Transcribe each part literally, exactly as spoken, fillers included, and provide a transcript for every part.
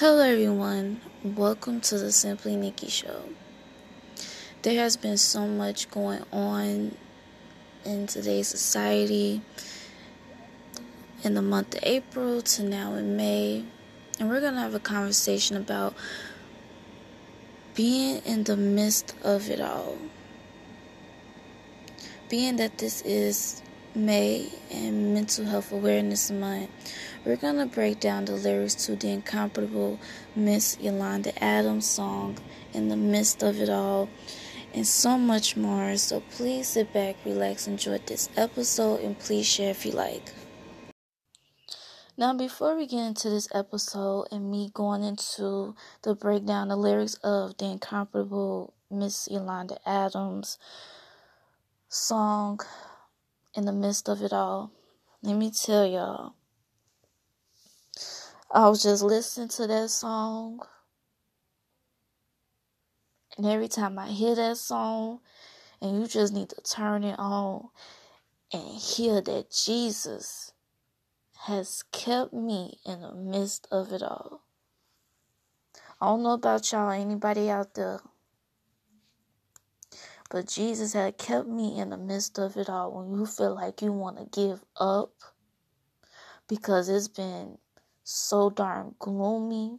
Hello everyone, welcome to the Simply Nikki Show. There has been so much going on in today's society in the month of April to now in May, and we're going to have a conversation about being in the midst of it all. Being that this is May and Mental Health Awareness Month, we're going to break down the lyrics to the incomparable Miss Yolanda Adams song, In the Midst of It All, and so much more. So please sit back, relax, enjoy this episode, and please share if you like. Now, before we get into this episode and me going into the breakdown of the lyrics of the incomparable Miss Yolanda Adams song, In the Midst of It All, let me tell y'all, I was just listening to that song, and every time I hear that song, and you just need to turn it on and hear that Jesus has kept me in the midst of it all. I don't know about y'all, anybody out there, but Jesus had kept me in the midst of it all. When you feel like you want to give up, because it's been so darn gloomy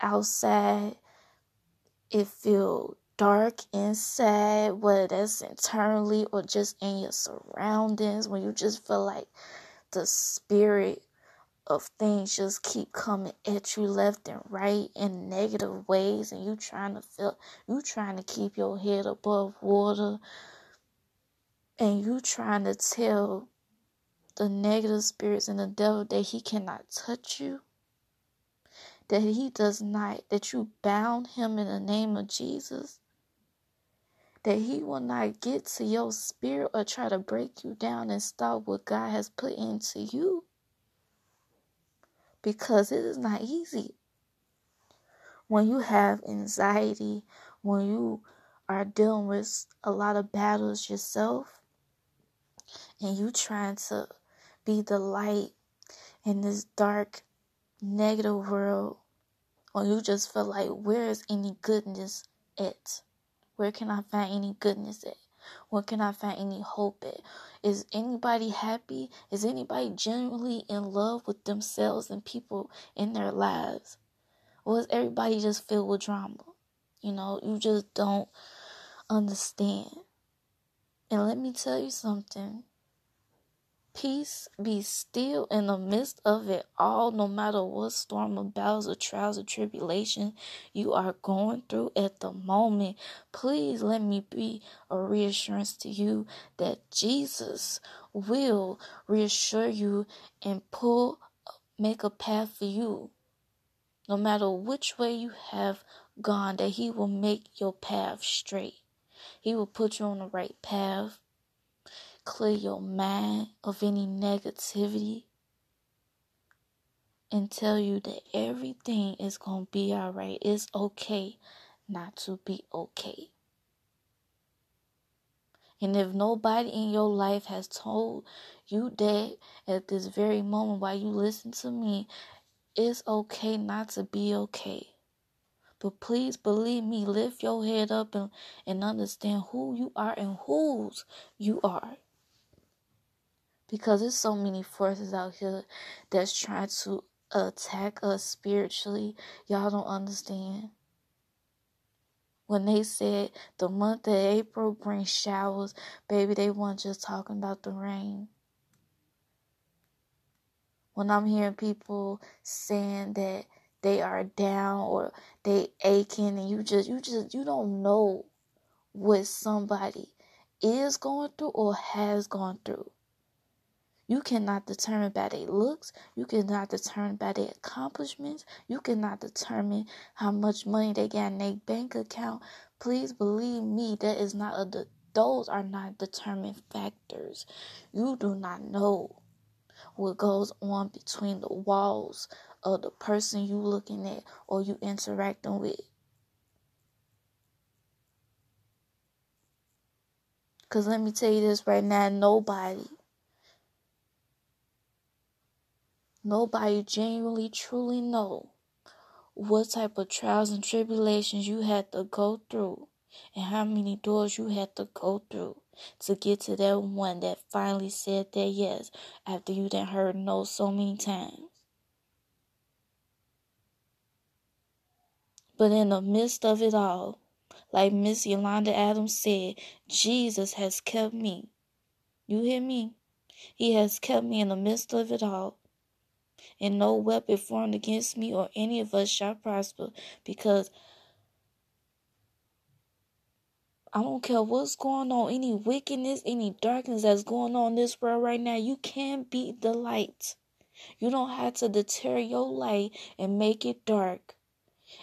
outside. It feels dark inside, whether that's internally or just in your surroundings. When you just feel like the spirit of things just keep coming at you left and right in negative ways, and you trying to feel, you trying to keep your head above water, and you trying to tell the negative spirits and the devil that he cannot touch you, that he does not, that you bound him in the name of Jesus, that he will not get to your spirit or try to break you down and stop what God has put into you. Because it is not easy. When you have anxiety, when you are dealing with a lot of battles yourself, and you trying to be the light in this dark, negative world, or you just feel like, where is any goodness at? Where can I find any goodness at? Where can I find any hope at? Is anybody happy? Is anybody genuinely in love with themselves and people in their lives? Or is everybody just filled with drama? You know, you just don't understand. And let me tell you something. Peace be still in the midst of it all, no matter what storm or battles or trials or tribulation you are going through at the moment. Please let me be a reassurance to you that Jesus will reassure you and pull, make a path for you. No matter which way you have gone, that he will make your path straight. He will put you on the right path. Clear your mind of any negativity and tell you that everything is going to be all right. It's okay not to be okay. And if nobody in your life has told you that at this very moment while you listen to me, it's okay not to be okay. But please believe me, lift your head up and, and understand who you are and whose you are. Because there's so many forces out here that's trying to attack us spiritually. Y'all don't understand. When they said the month of April brings showers, baby, they weren't just talking about the rain. When I'm hearing people saying that they are down or they aching, and you just, you just, you don't know what somebody is going through or has gone through. You cannot determine by their looks. You cannot determine by their accomplishments. You cannot determine how much money they got in their bank account. Please believe me, that is not a de- those are not determined factors. You do not know what goes on between the walls of the person you looking at or you interacting with. Because let me tell you this right now, nobody Nobody genuinely, truly know what type of trials and tribulations you had to go through and how many doors you had to go through to get to that one that finally said that yes after you done heard no so many times. But in the midst of it all, like Miss Yolanda Adams said, Jesus has kept me. You hear me? He has kept me in the midst of it all. And no weapon formed against me or any of us shall prosper, because I don't care what's going on, any wickedness, any darkness that's going on in this world right now, you can beat the light. You don't have to deter your light and make it dark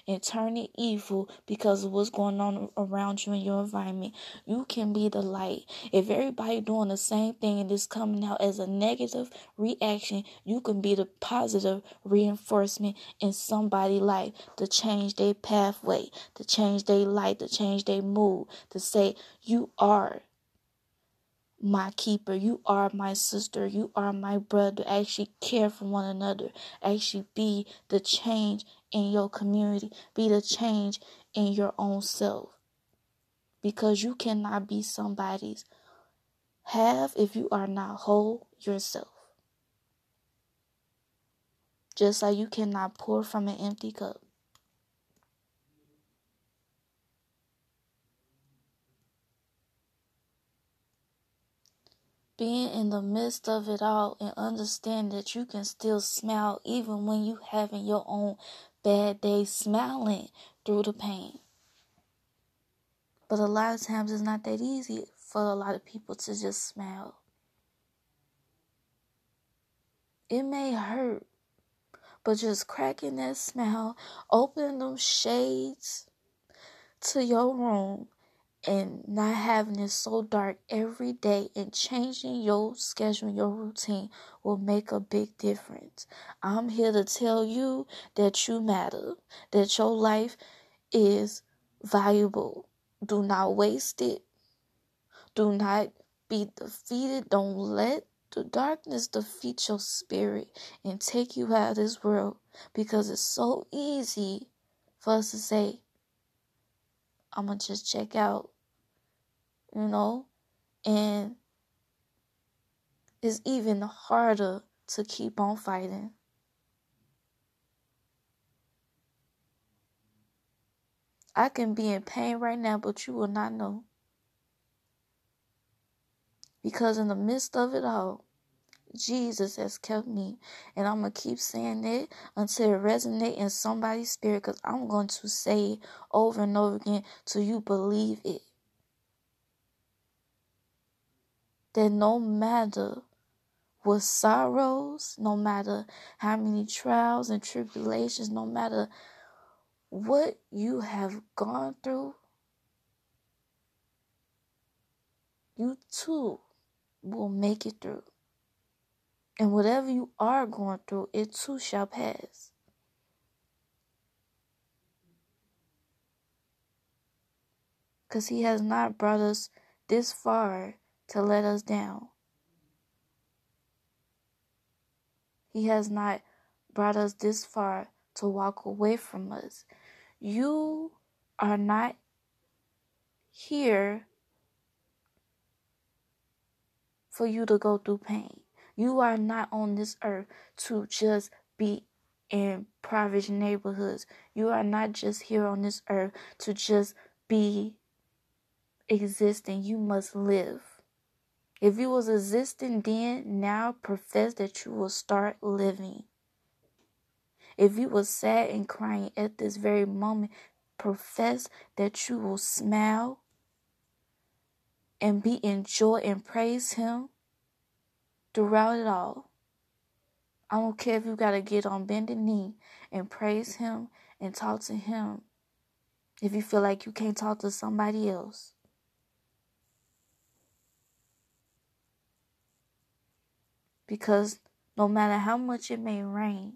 and turn it evil because of what's going on around you in your environment. You can be the light. If everybody doing the same thing and it's coming out as a negative reaction, you can be the positive reinforcement in somebody's life to change their pathway, to change their light, to change their mood, to say, you are my keeper, you are my sister, you are my brother. Actually care for one another. Actually be the change in your community, be the change in your own self, because you cannot be somebody's half if you are not whole yourself. Just like you cannot pour from an empty cup. Being in the midst of it all and understand that you can still smile even when you having your own bad days, smiling through the pain. But a lot of times it's not that easy for a lot of people to just smile. It may hurt, but just cracking that smile, opening them shades to your room, and not having it so dark every day and changing your schedule and your routine will make a big difference. I'm here to tell you that you matter, that your life is valuable. Do not waste it. Do not be defeated. Don't let the darkness defeat your spirit and take you out of this world, because it's so easy for us to say, I'm going to just check out. You know, and it's even harder to keep on fighting. I can be in pain right now, but you will not know. Because in the midst of it all, Jesus has kept me. And I'm going to keep saying it until it resonates in somebody's spirit, because I'm going to say it over and over again till you believe it. That no matter what sorrows, no matter how many trials and tribulations, no matter what you have gone through, you too will make it through. And whatever you are going through, it too shall pass. Because he has not brought us this far to let us down. He has not brought us this far to walk away from us. You are not here for you to go through pain. You are not on this earth to just be in private neighborhoods. You are not just here on this earth to just be existing. You must live. If you was existing then, now profess that you will start living. If you was sad and crying at this very moment, profess that you will smile and be in joy and praise him throughout it all. I don't care if you got to get on bended knee and praise him and talk to him if you feel like you can't talk to somebody else. Because no matter how much it may rain,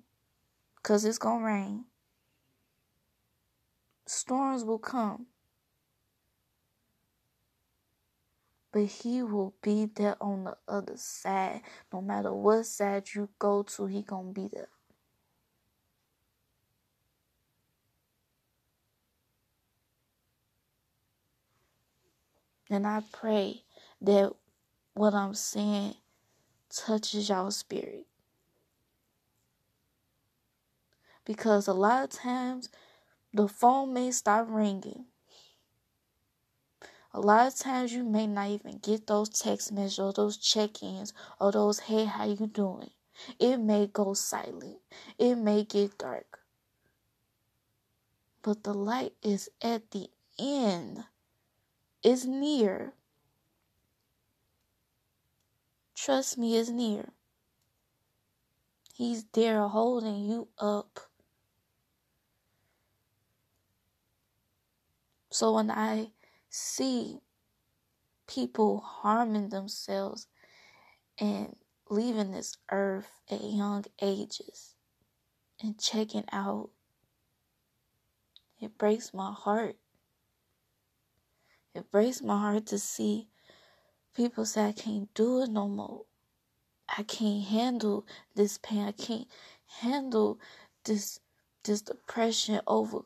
because it's going to rain, storms will come. But he will be there on the other side. No matter what side you go to, he going to be there. And I pray that what I'm saying touches y'all's spirit. Because a lot of times the phone may stop ringing. A lot of times you may not even get those text messages or those check-ins or those, hey, how you doing? It may go silent. It may get dark. But the light is at the end. It's near. Trust me, it's near. He's there holding you up. So when I see people harming themselves and leaving this earth at young ages and checking out, it breaks my heart. It breaks my heart to see people say, I can't do it no more. I can't handle this pain. I can't handle this this depression over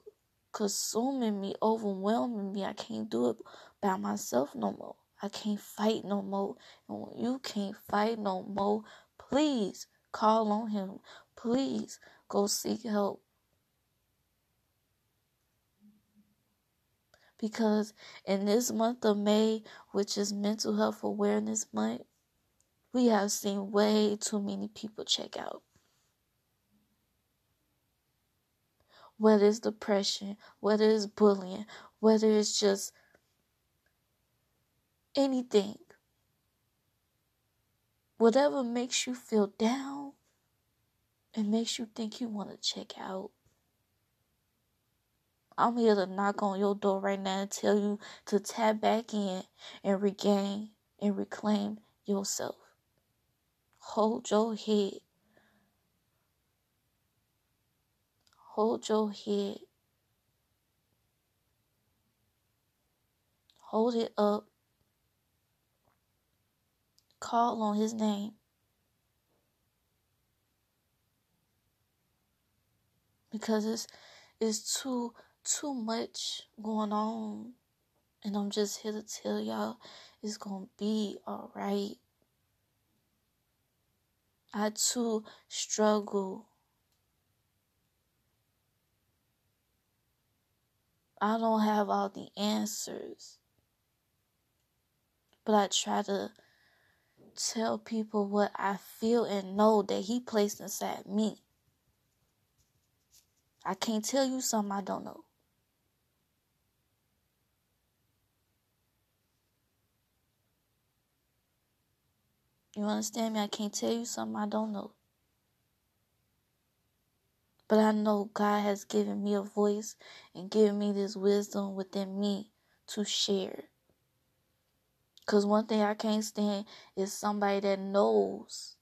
consuming me, overwhelming me. I can't do it by myself no more. I can't fight no more. And when you can't fight no more, please call on him. Please go seek help. Because in this month of May, which is Mental Health Awareness Month, we have seen way too many people check out. Whether it's depression, whether it's bullying, whether it's just anything. Whatever makes you feel down, it makes you think you want to check out. I'm here to knock on your door right now and tell you to tap back in and regain and reclaim yourself. Hold your head. Hold your head. Hold it up. Call on his name. Because it's, it's too... too much going on, and I'm just here to tell y'all it's gonna be alright. I too struggle. I don't have all the answers, but I try to tell people what I feel and know that he placed inside me. I can't tell you something I don't know. You understand me? I can't tell you something I don't know. But I know God has given me a voice and given me this wisdom within me to share. Because one thing I can't stand is somebody that knows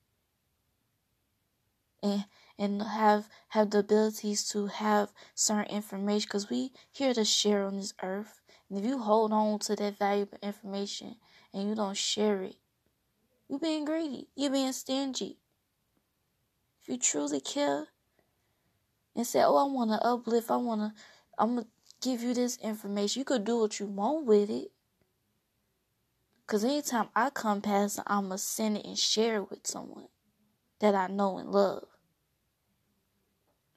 and, and have, have the abilities to have certain information. Because we here to share on this earth. And if you hold on to that valuable information and you don't share it, you're being greedy. You're being stingy. If you truly care and say, oh, I want to uplift. I want to, I'm going to give you this information. You could do what you want with it. Because anytime I come past, I'm going to send it and share it with someone that I know and love.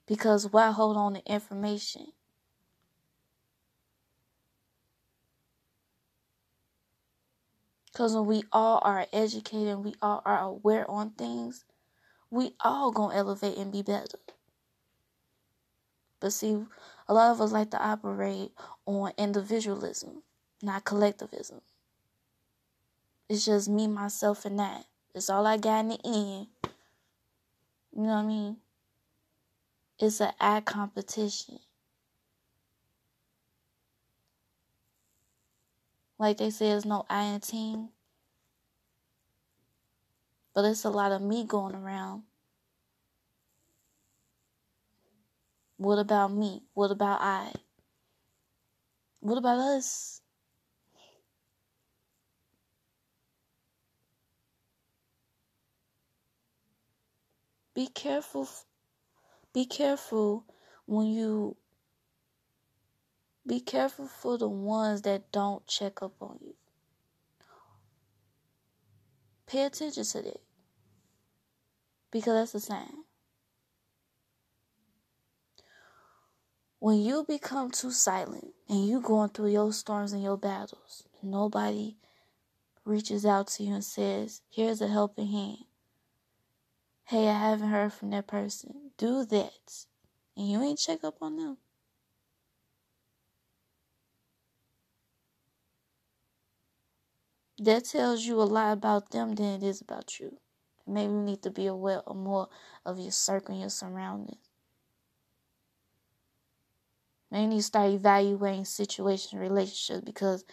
Because why hold on to information? Because when we all are educated and we all are aware on things, we all going to elevate and be better. But see, a lot of us like to operate on individualism, not collectivism. It's just me, myself, and I. It's all I got in the end. You know what I mean? It's an I competition. Like they say, there's no I in team. But it's a lot of me going around. What about me? What about I? What about us? Be careful. Be careful when you... Be careful for the ones that don't check up on you. Pay attention to that. Because that's a sign. When you become too silent and you going through your storms and your battles, nobody reaches out to you and says, here's a helping hand. Hey, I haven't heard from that person. Do that. And you ain't check up on them. That tells you a lot about them than it is about you. Maybe you need to be aware of more of your circle and your surroundings. Maybe you need to start evaluating situations and relationships, because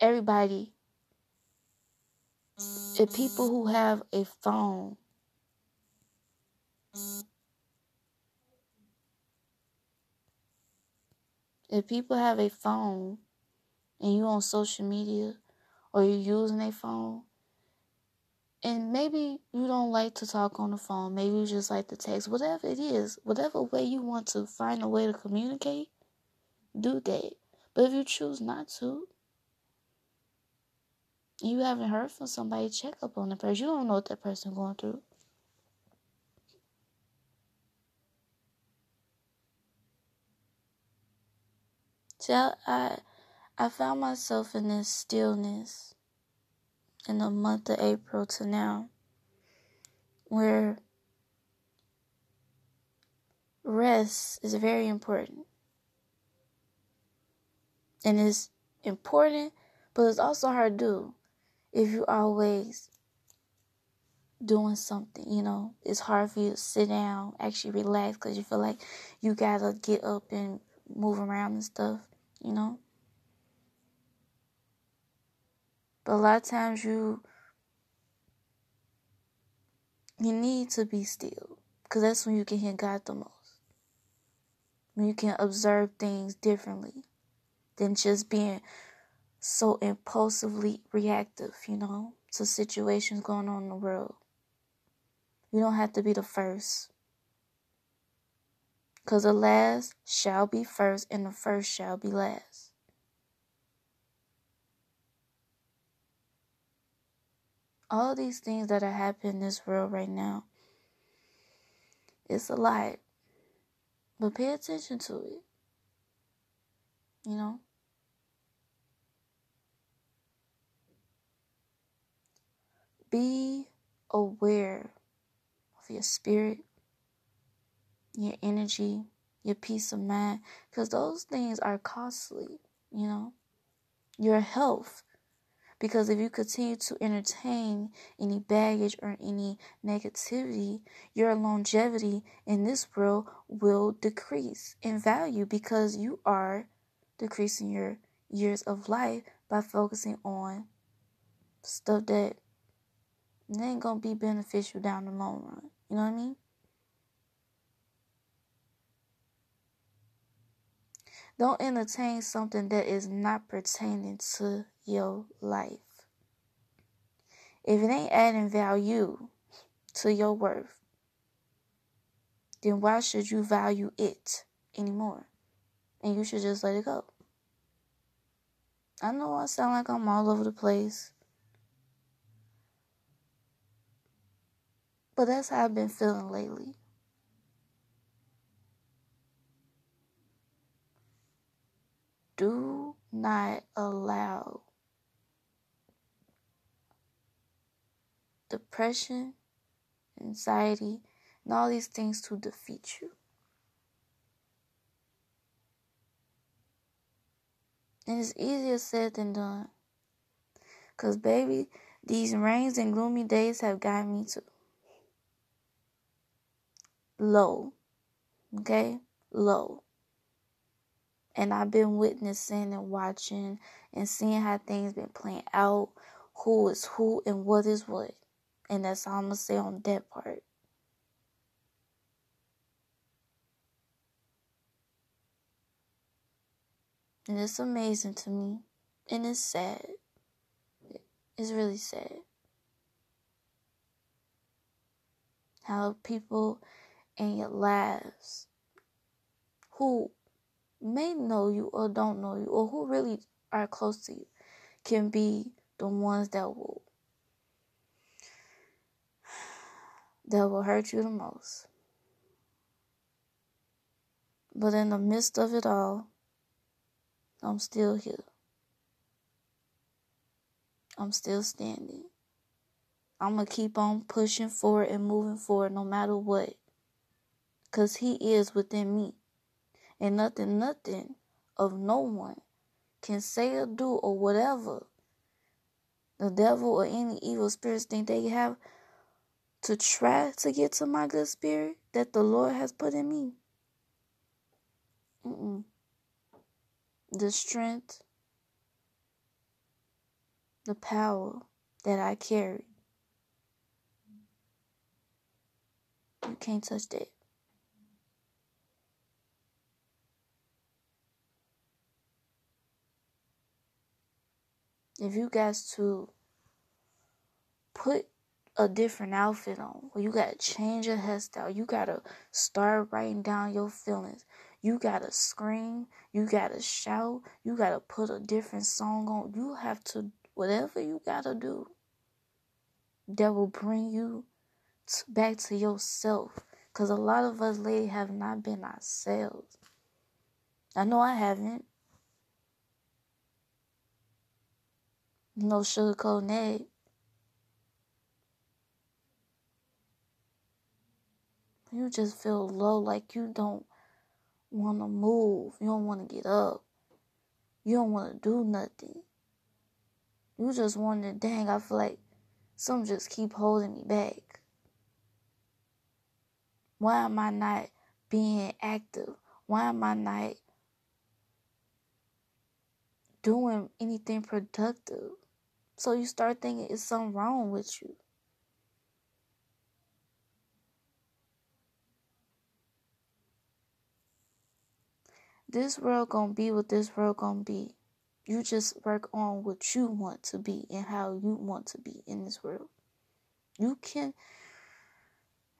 everybody, if people who have a phone, if people have a phone and you're on social media or you're using a phone, and maybe you don't like to talk on the phone, maybe you just like to text, whatever it is, whatever way you want to find a way to communicate, do that. But if you choose not to, you haven't heard from somebody, check up on the person. You don't know what that person is going through. So I, I found myself in this stillness in the month of April to now, where rest is very important. And it's important, but it's also hard to do. If you're always doing something, you know, it's hard for you to sit down, actually relax, because you feel like you got to get up and move around and stuff, you know. But a lot of times you, you need to be still, because that's when you can hear God the most. When you can observe things differently than just being so impulsively reactive, you know, to situations going on in the world. You don't have to be the first. Because the last shall be first and the first shall be last. All of these things that are happening in this world right now, it's a lot. But pay attention to it. You know? Be aware of your spirit, your energy, your peace of mind, because those things are costly, you know. Your health, because if you continue to entertain any baggage or any negativity, your longevity in this world will decrease in value, because you are decreasing your years of life by focusing on stuff that it ain't gonna be beneficial down the long run. You know what I mean? Don't entertain something that is not pertaining to your life. If it ain't adding value to your worth, then why should you value it anymore? And you should just let it go. I know I sound like I'm all over the place, but that's how I've been feeling lately. Do not allow depression, anxiety, and all these things to defeat you. And it's easier said than done. Because, baby, these rains and gloomy days have got me to low, okay, low. And I've been witnessing and watching and seeing how things been playing out, who is who and what is what. And that's all I'm going to say on that part. And it's amazing to me. And it's sad. It's really sad. How people in your lives who may know you or don't know you, or who really are close to you, can be the ones that will that will hurt you the most. But in the midst of it all, I'm still here. I'm still standing. I'm going to keep on pushing forward and moving forward no matter what. Because he is within me. And nothing, nothing of no one can say or do or whatever the devil or any evil spirits think they have to try to get to my good spirit that the Lord has put in me. Mm-mm. The strength, the power that I carry. You can't touch that. If you guys to put a different outfit on, or you gotta change your hairstyle, you gotta start writing down your feelings. You gotta scream, you gotta shout, you gotta put a different song on. You have to, whatever you gotta do, that will bring you t- back to yourself. Cause a lot of us ladies have not been ourselves. I know I haven't. No sugarcoating egg. You just feel low, like you don't want to move. You don't want to get up. You don't want to do nothing. You just wonder, dang, I feel like some just keep holding me back. Why am I not being active? Why am I not doing anything productive? So you start thinking it's something wrong with you. This world gonna be what this world gonna be. You just work on what you want to be and how you want to be in this world. You can,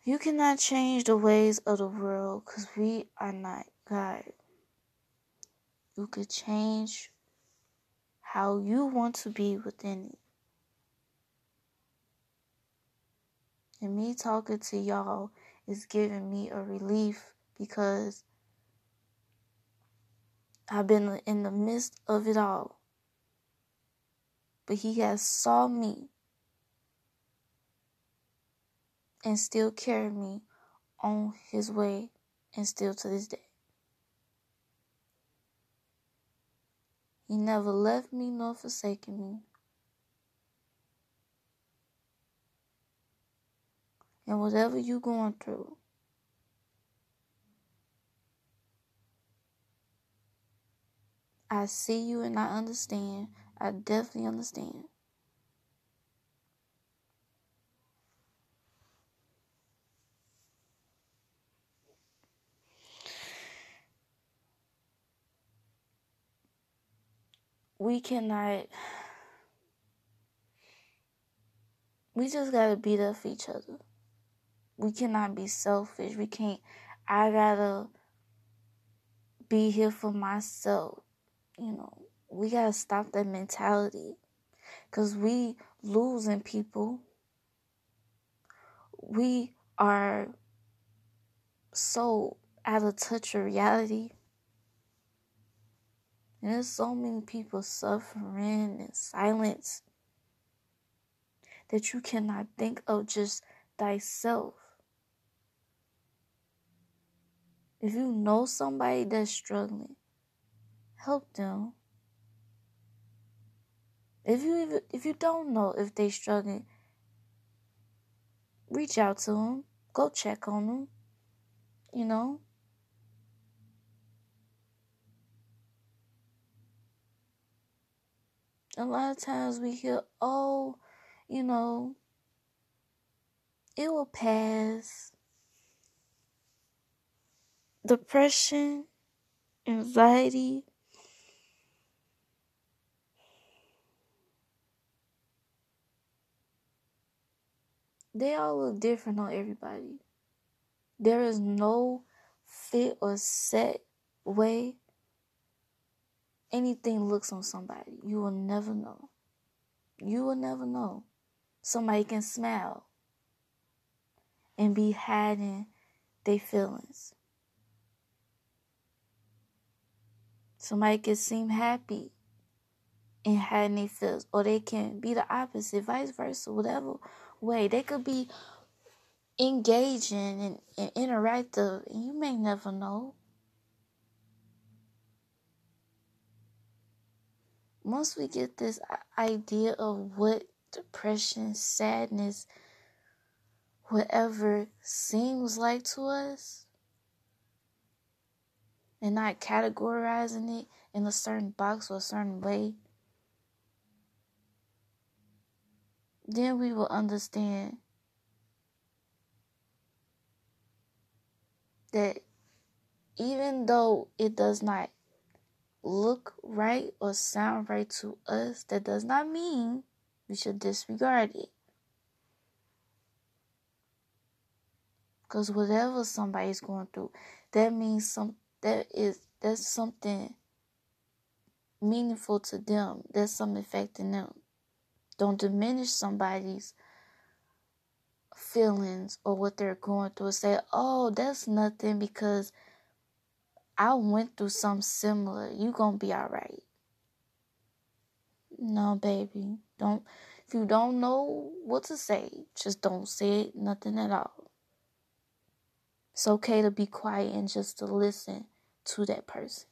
you cannot change the ways of the world because we are not God. You could change how you want to be within it. And me talking to y'all is giving me a relief because I've been in the midst of it all. But he has saw me and still carried me on his way and still to this day. He never left me nor forsaken me. And whatever you're going through, I see you and I understand. I definitely understand. We cannot, we just gotta be there for each other. We cannot be selfish. We can't, I gotta be here for myself. You know, we gotta stop that mentality. Cause we losing people. We are so out of touch with reality. And there's so many people suffering in silence that you cannot think of just thyself. If you know somebody that's struggling, help them. If you even, if you don't know if they're struggling, reach out to them. Go check on them. You know. A lot of times we hear, oh, you know, it will pass. Depression, anxiety. They all look different on everybody. There is no fit or set way anything looks on somebody. You will never know. You will never know. Somebody can smile and be hiding their feelings. Somebody can seem happy and hiding their feelings, or they can be the opposite, vice versa, whatever way. They could be engaging and, and interactive, and you may never know. Once we get this idea of what depression, sadness, whatever seems like to us, and not categorizing it in a certain box or a certain way, then we will understand that even though it does not look right or sound right to us, that does not mean we should disregard it. Because whatever somebody's going through, that means some that is that's something meaningful to them. There's something affecting them. Don't diminish somebody's feelings or what they're going through. Say, oh, that's nothing because I went through something similar. You gonna be alright. No, baby. Don't. If you don't know what to say, just don't say it, nothing at all. It's okay to be quiet and just to listen to that person.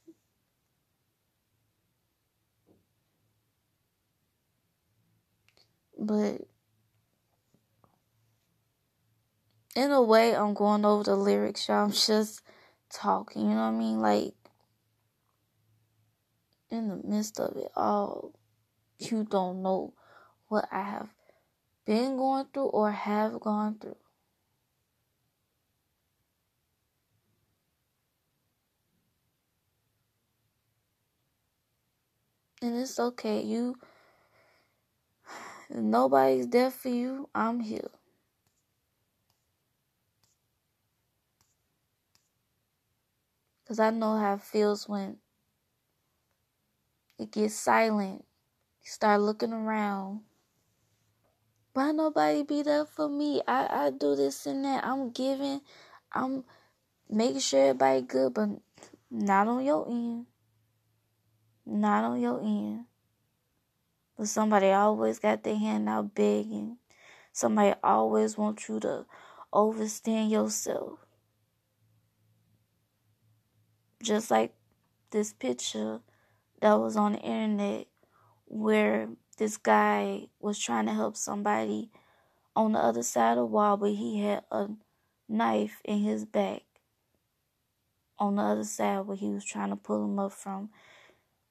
But in a way, I'm going over the lyrics, y'all. I'm just talking, you know what I mean? Like, in the midst of it all, you don't know what I have been going through or have gone through. And it's okay. You, nobody's there for you. I'm here. Because I know how it feels when it gets silent. You start looking around. Why nobody be there for me? I, I do this and that. I'm giving. I'm making sure everybody good, but not on your end. Not on your end. But somebody always got their hand out begging. Somebody always wants you to overstand yourself. Just like this picture that was on the internet where this guy was trying to help somebody on the other side of the wall, but he had a knife in his back on the other side where he was trying to pull him up from.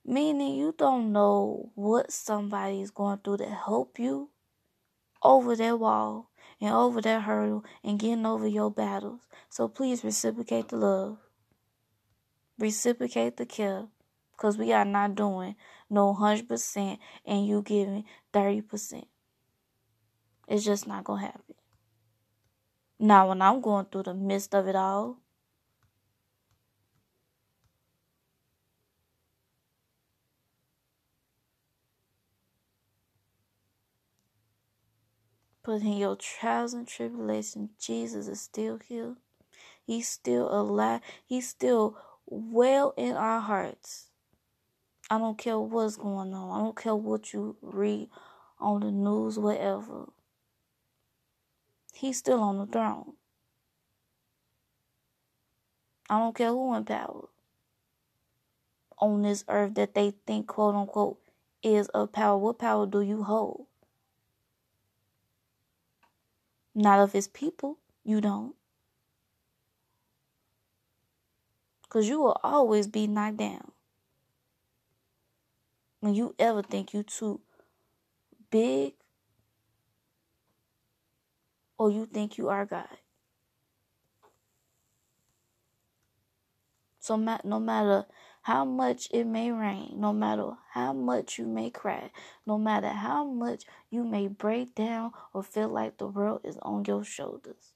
Meaning you don't know what somebody's going through to help you over their wall and over their hurdle and getting over your battles. So please reciprocate the love. Reciprocate the care, because we are not doing no one hundred percent and you giving thirty percent. It's just not going to happen. Now, when I'm going through the midst of it all, but in your trials and tribulations, Jesus is still here. He's still alive. He's still well in our hearts. I don't care what's going on. I don't care what you read on the news, whatever. He's still on the throne. I don't care who in power on this earth that they think, quote unquote, is a power. What power do you hold? Not of his people. You don't. Because you will always be knocked down. When you ever think you too big or you think you are God. So no matter how much it may rain, no matter how much you may cry, no matter how much you may break down or feel like the world is on your shoulders.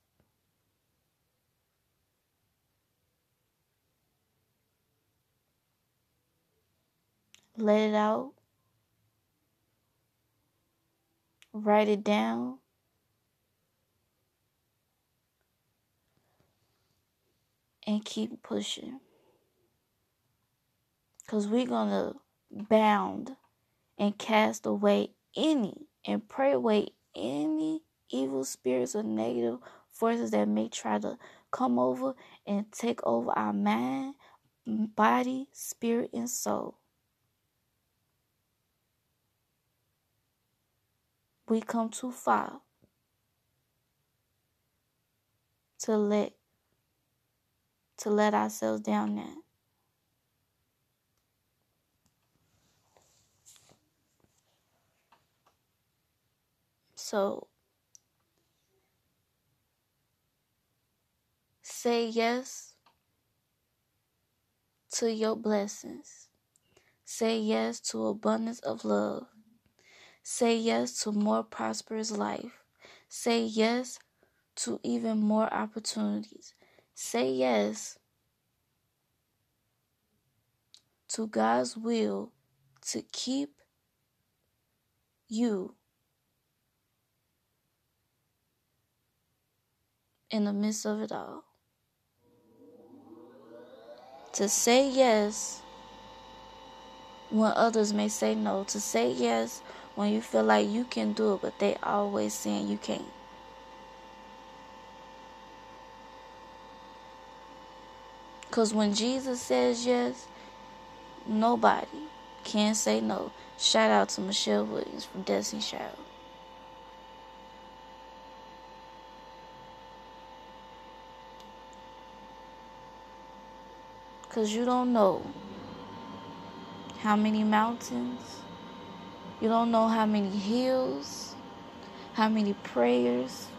Let it out. write it down. And keep pushing. Because we're going to bound and cast away any and pray away any evil spirits or negative forces that may try to come over and take over our mind, body, spirit, and soul. We come too far to let to let ourselves down now. So say yes to your blessings. Say yes to abundance of love. Say yes to more prosperous life. Say yes to even more opportunities. Say yes to God's will to keep you in the midst of it all. To say yes when others may say no. To say yes when you feel like you can do it, but they always saying you can't. Because when Jesus says yes, nobody can say no. Shout out to Michelle Williams from Destiny Child. Because you don't know how many mountains, you don't know how many hills, how many prayers,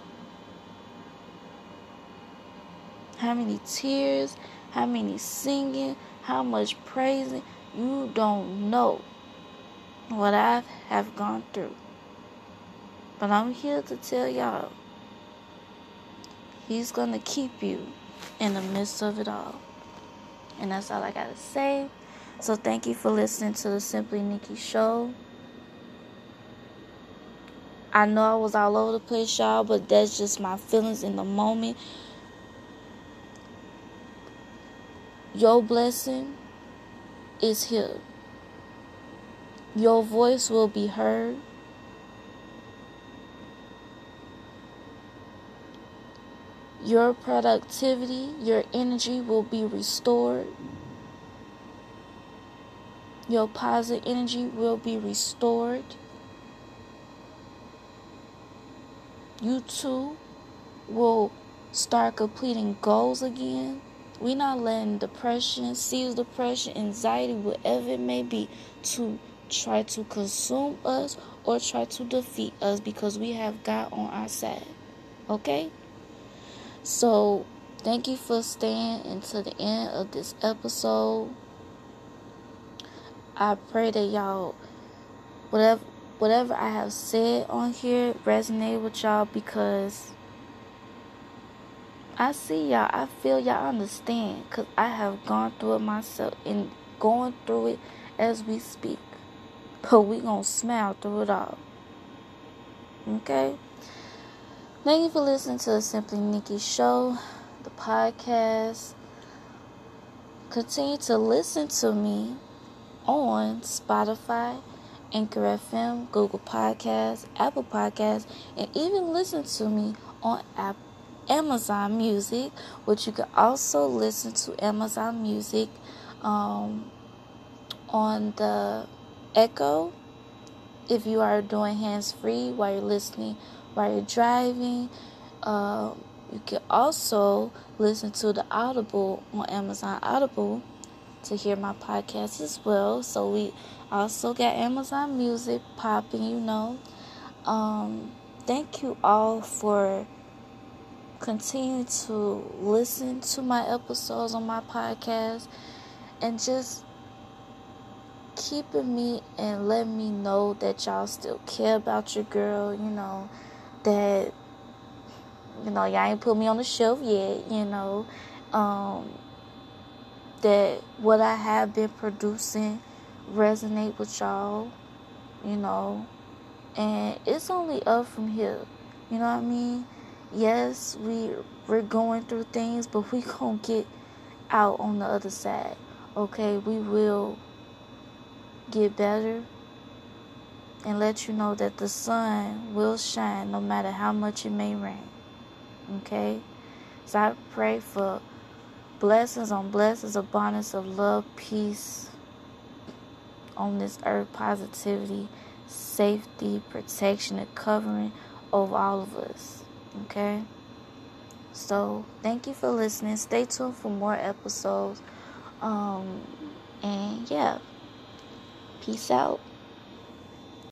how many tears, how many singing, how much praising. You don't know what I have gone through. But I'm here to tell y'all, He's going to keep you in the midst of it all. And that's all I got to say. So thank you for listening to the Simply Nikki Show. I know I was all over the place, y'all, but that's just my feelings in the moment. Your blessing is here. Your voice will be heard. Your productivity, your energy will be restored. Your positive energy will be restored. You too will start completing goals again. We're not letting depression, seasonal depression, anxiety, whatever it may be, to try to consume us or try to defeat us, because we have God on our side. Okay? So, thank you for staying until the end of this episode. I pray that y'all, whatever whatever I have said on here, resonate with y'all, because I see y'all, I feel y'all, understand, because I have gone through it myself and going through it as we speak. But we gonna smile through it all. Okay? Thank you for listening to the Simply Nikki Show, the podcast. Continue to listen to me on Spotify, Anchor F M, Google Podcasts, Apple Podcasts, and even listen to me on Apple, Amazon Music, which you can also listen to Amazon Music um, on the Echo if you are doing hands-free while you're listening. While you're driving, uh, you can also listen to the Audible on Amazon Audible to hear my podcast as well. So we also got Amazon Music popping, you know. Um, thank you all for continuing to listen to my episodes on my podcast and just keeping me and letting me know that y'all still care about your girl, you know. That, you know, y'all ain't put me on the shelf yet, you know, um, that what I have been producing resonate with y'all, you know, and it's only up from here. You know what I mean? Yes, we we're going through things, but we gonna get out on the other side. Okay, we will get better and let you know that the sun will shine no matter how much it may rain. Okay? So I pray for blessings on blessings, abundance of love, peace on this earth, positivity, safety, protection, and covering over all of us. Okay? So thank you for listening. Stay tuned for more episodes. Um, and yeah, peace out.